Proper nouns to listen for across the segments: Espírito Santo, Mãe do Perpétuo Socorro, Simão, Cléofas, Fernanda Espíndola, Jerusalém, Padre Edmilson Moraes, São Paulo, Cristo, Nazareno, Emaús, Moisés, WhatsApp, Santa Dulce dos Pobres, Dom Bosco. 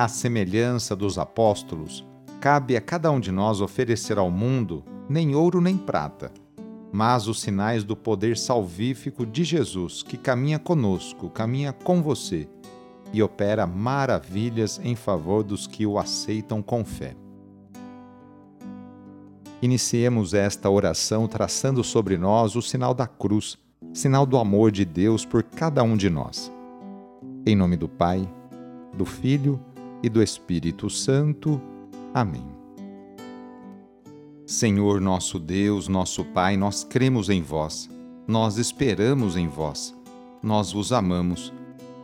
À semelhança dos apóstolos, cabe a cada um de nós oferecer ao mundo nem ouro nem prata, mas os sinais do poder salvífico de Jesus, que caminha conosco, caminha com você e opera maravilhas em favor dos que o aceitam com fé. Iniciemos esta oração traçando sobre nós o sinal da cruz, sinal do amor de Deus por cada um de nós. Em nome do Pai, do Filho e do Espírito Santo. Amém. Senhor nosso Deus, nosso Pai, nós cremos em vós, nós esperamos em vós, nós vos amamos,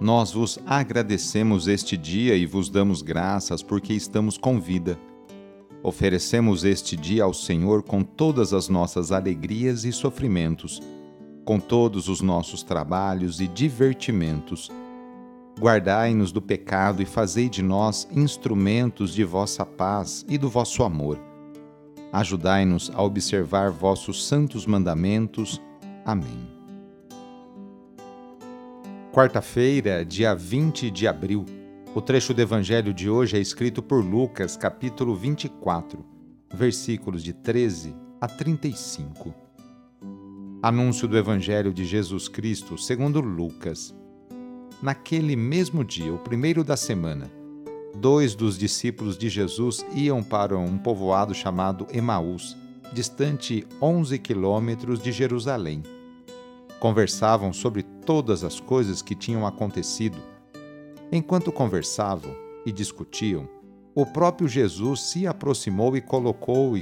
nós vos agradecemos este dia e vos damos graças porque estamos com vida. Oferecemos este dia ao Senhor com todas as nossas alegrias e sofrimentos, com todos os nossos trabalhos e divertimentos. Guardai-nos do pecado e fazei de nós instrumentos de vossa paz e do vosso amor. Ajudai-nos a observar vossos santos mandamentos. Amém. Quarta-feira, dia 20 de abril. O trecho do Evangelho de hoje é escrito por Lucas, capítulo 24, versículos de 13 a 35. Anúncio do Evangelho de Jesus Cristo segundo Lucas. Naquele mesmo dia, o primeiro da semana, 2 dos discípulos de Jesus iam para um povoado chamado Emaús, distante 11 quilômetros de Jerusalém. Conversavam sobre todas as coisas que tinham acontecido. Enquanto conversavam e discutiam, o próprio Jesus se aproximou e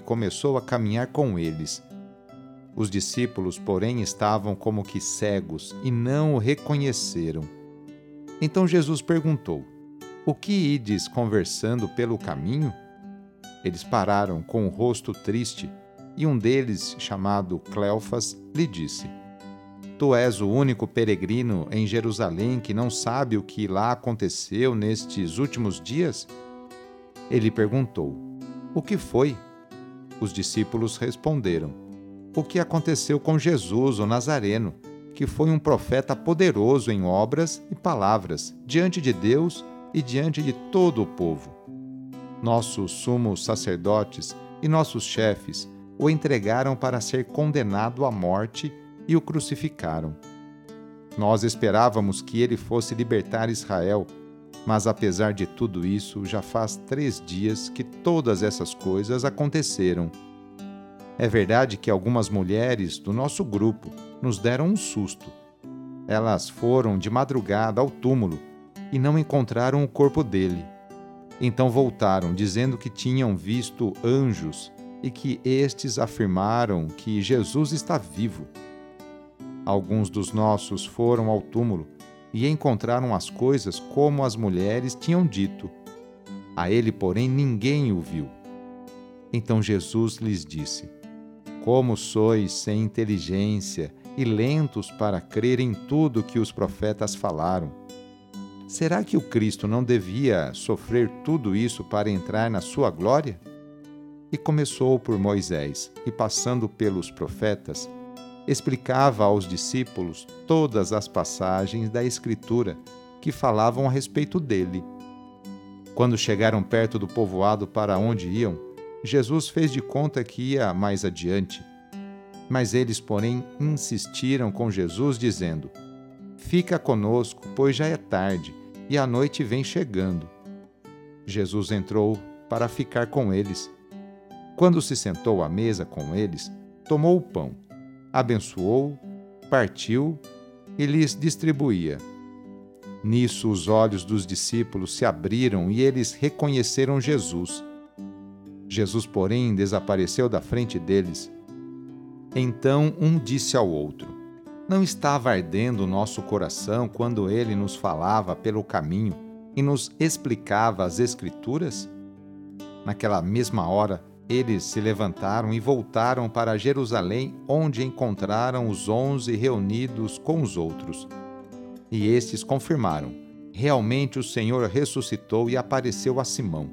começou a caminhar com eles. Os discípulos, porém, estavam como que cegos e não o reconheceram. Então Jesus perguntou: "O que ides conversando pelo caminho?" Eles pararam com o rosto triste, e um deles, chamado Cléofas, lhe disse: "Tu és o único peregrino em Jerusalém que não sabe o que lá aconteceu nestes últimos dias?" Ele perguntou: "O que foi?" Os discípulos responderam: "O que aconteceu com Jesus, o Nazareno, que foi um profeta poderoso em obras e palavras, diante de Deus e diante de todo o povo. Nossos sumos sacerdotes e nossos chefes o entregaram para ser condenado à morte e o crucificaram. Nós esperávamos que ele fosse libertar Israel, mas apesar de tudo isso, já faz 3 dias que todas essas coisas aconteceram. É verdade que algumas mulheres do nosso grupo nos deram um susto. Elas foram de madrugada ao túmulo e não encontraram o corpo dele. Então voltaram, dizendo que tinham visto anjos e que estes afirmaram que Jesus está vivo. Alguns dos nossos foram ao túmulo e encontraram as coisas como as mulheres tinham dito. A ele, porém, ninguém o viu." Então Jesus lhes disse: "Como sois sem inteligência e lentos para crer em tudo que os profetas falaram? Será que o Cristo não devia sofrer tudo isso para entrar na sua glória?" E começou por Moisés, e passando pelos profetas, explicava aos discípulos todas as passagens da Escritura que falavam a respeito dele. Quando chegaram perto do povoado para onde iam, Jesus fez de conta que ia mais adiante. Mas eles, porém, insistiram com Jesus, dizendo: "Fica conosco, pois já é tarde, e a noite vem chegando." Jesus entrou para ficar com eles. Quando se sentou à mesa com eles, tomou o pão, abençoou, partiu e lhes distribuía. Nisso os olhos dos discípulos se abriram e eles reconheceram Jesus. Jesus, porém, desapareceu da frente deles. Então um disse ao outro: "Não estava ardendo o nosso coração quando ele nos falava pelo caminho e nos explicava as Escrituras?" Naquela mesma hora, eles se levantaram e voltaram para Jerusalém, onde encontraram os 11 reunidos com os outros. E estes confirmaram: "Realmente o Senhor ressuscitou e apareceu a Simão."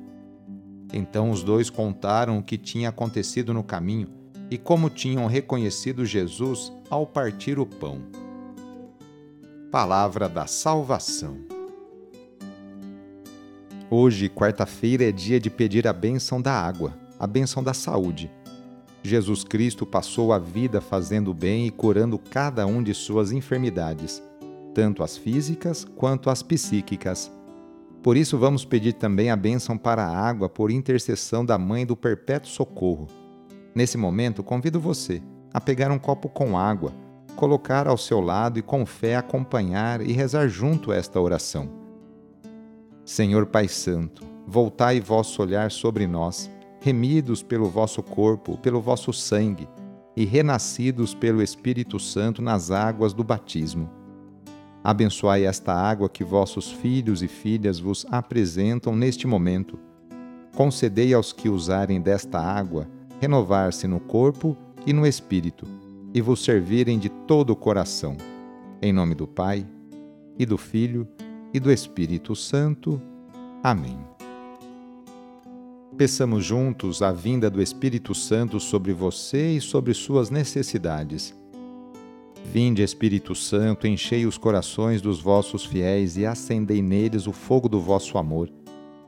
Então os 2 contaram o que tinha acontecido no caminho e como tinham reconhecido Jesus ao partir o pão. Palavra da Salvação. Hoje, quarta-feira, é dia de pedir a bênção da água, a bênção da saúde. Jesus Cristo passou a vida fazendo o bem e curando cada um de suas enfermidades, tanto as físicas quanto as psíquicas. Por isso, vamos pedir também a bênção para a água por intercessão da Mãe do Perpétuo Socorro. Nesse momento, convido você a pegar um copo com água, colocar ao seu lado e com fé acompanhar e rezar junto esta oração. Senhor Pai Santo, voltai vosso olhar sobre nós, remidos pelo vosso corpo, pelo vosso sangue e renascidos pelo Espírito Santo nas águas do batismo. Abençoai esta água que vossos filhos e filhas vos apresentam neste momento. Concedei aos que usarem desta água renovar-se no corpo e no espírito e vos servirem de todo o coração. Em nome do Pai, e do Filho, e do Espírito Santo. Amém. Peçamos juntos a vinda do Espírito Santo sobre você e sobre suas necessidades. Vinde, Espírito Santo, enchei os corações dos vossos fiéis e acendei neles o fogo do vosso amor.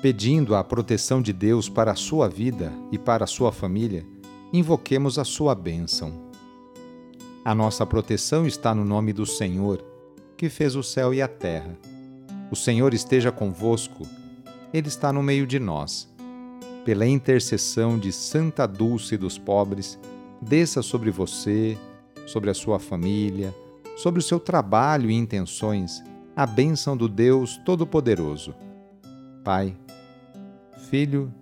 Pedindo a proteção de Deus para a sua vida e para a sua família, invoquemos a sua bênção. A nossa proteção está no nome do Senhor, que fez o céu e a terra. O Senhor esteja convosco, Ele está no meio de nós. Pela intercessão de Santa Dulce dos Pobres, desça sobre você, sobre a sua família, sobre o seu trabalho e intenções, a bênção do Deus Todo-Poderoso. Pai, Filho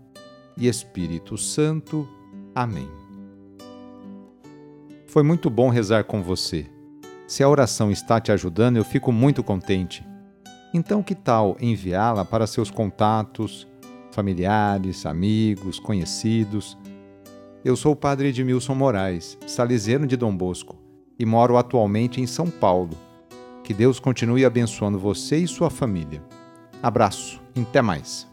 e Espírito Santo. Amém. Foi muito bom rezar com você. Se a oração está te ajudando, eu fico muito contente. Então, que tal enviá-la para seus contatos, familiares, amigos, conhecidos? Eu sou o Padre Edmilson Moraes, salesiano de Dom Bosco, e moro atualmente em São Paulo. Que Deus continue abençoando você e sua família. Abraço, até mais!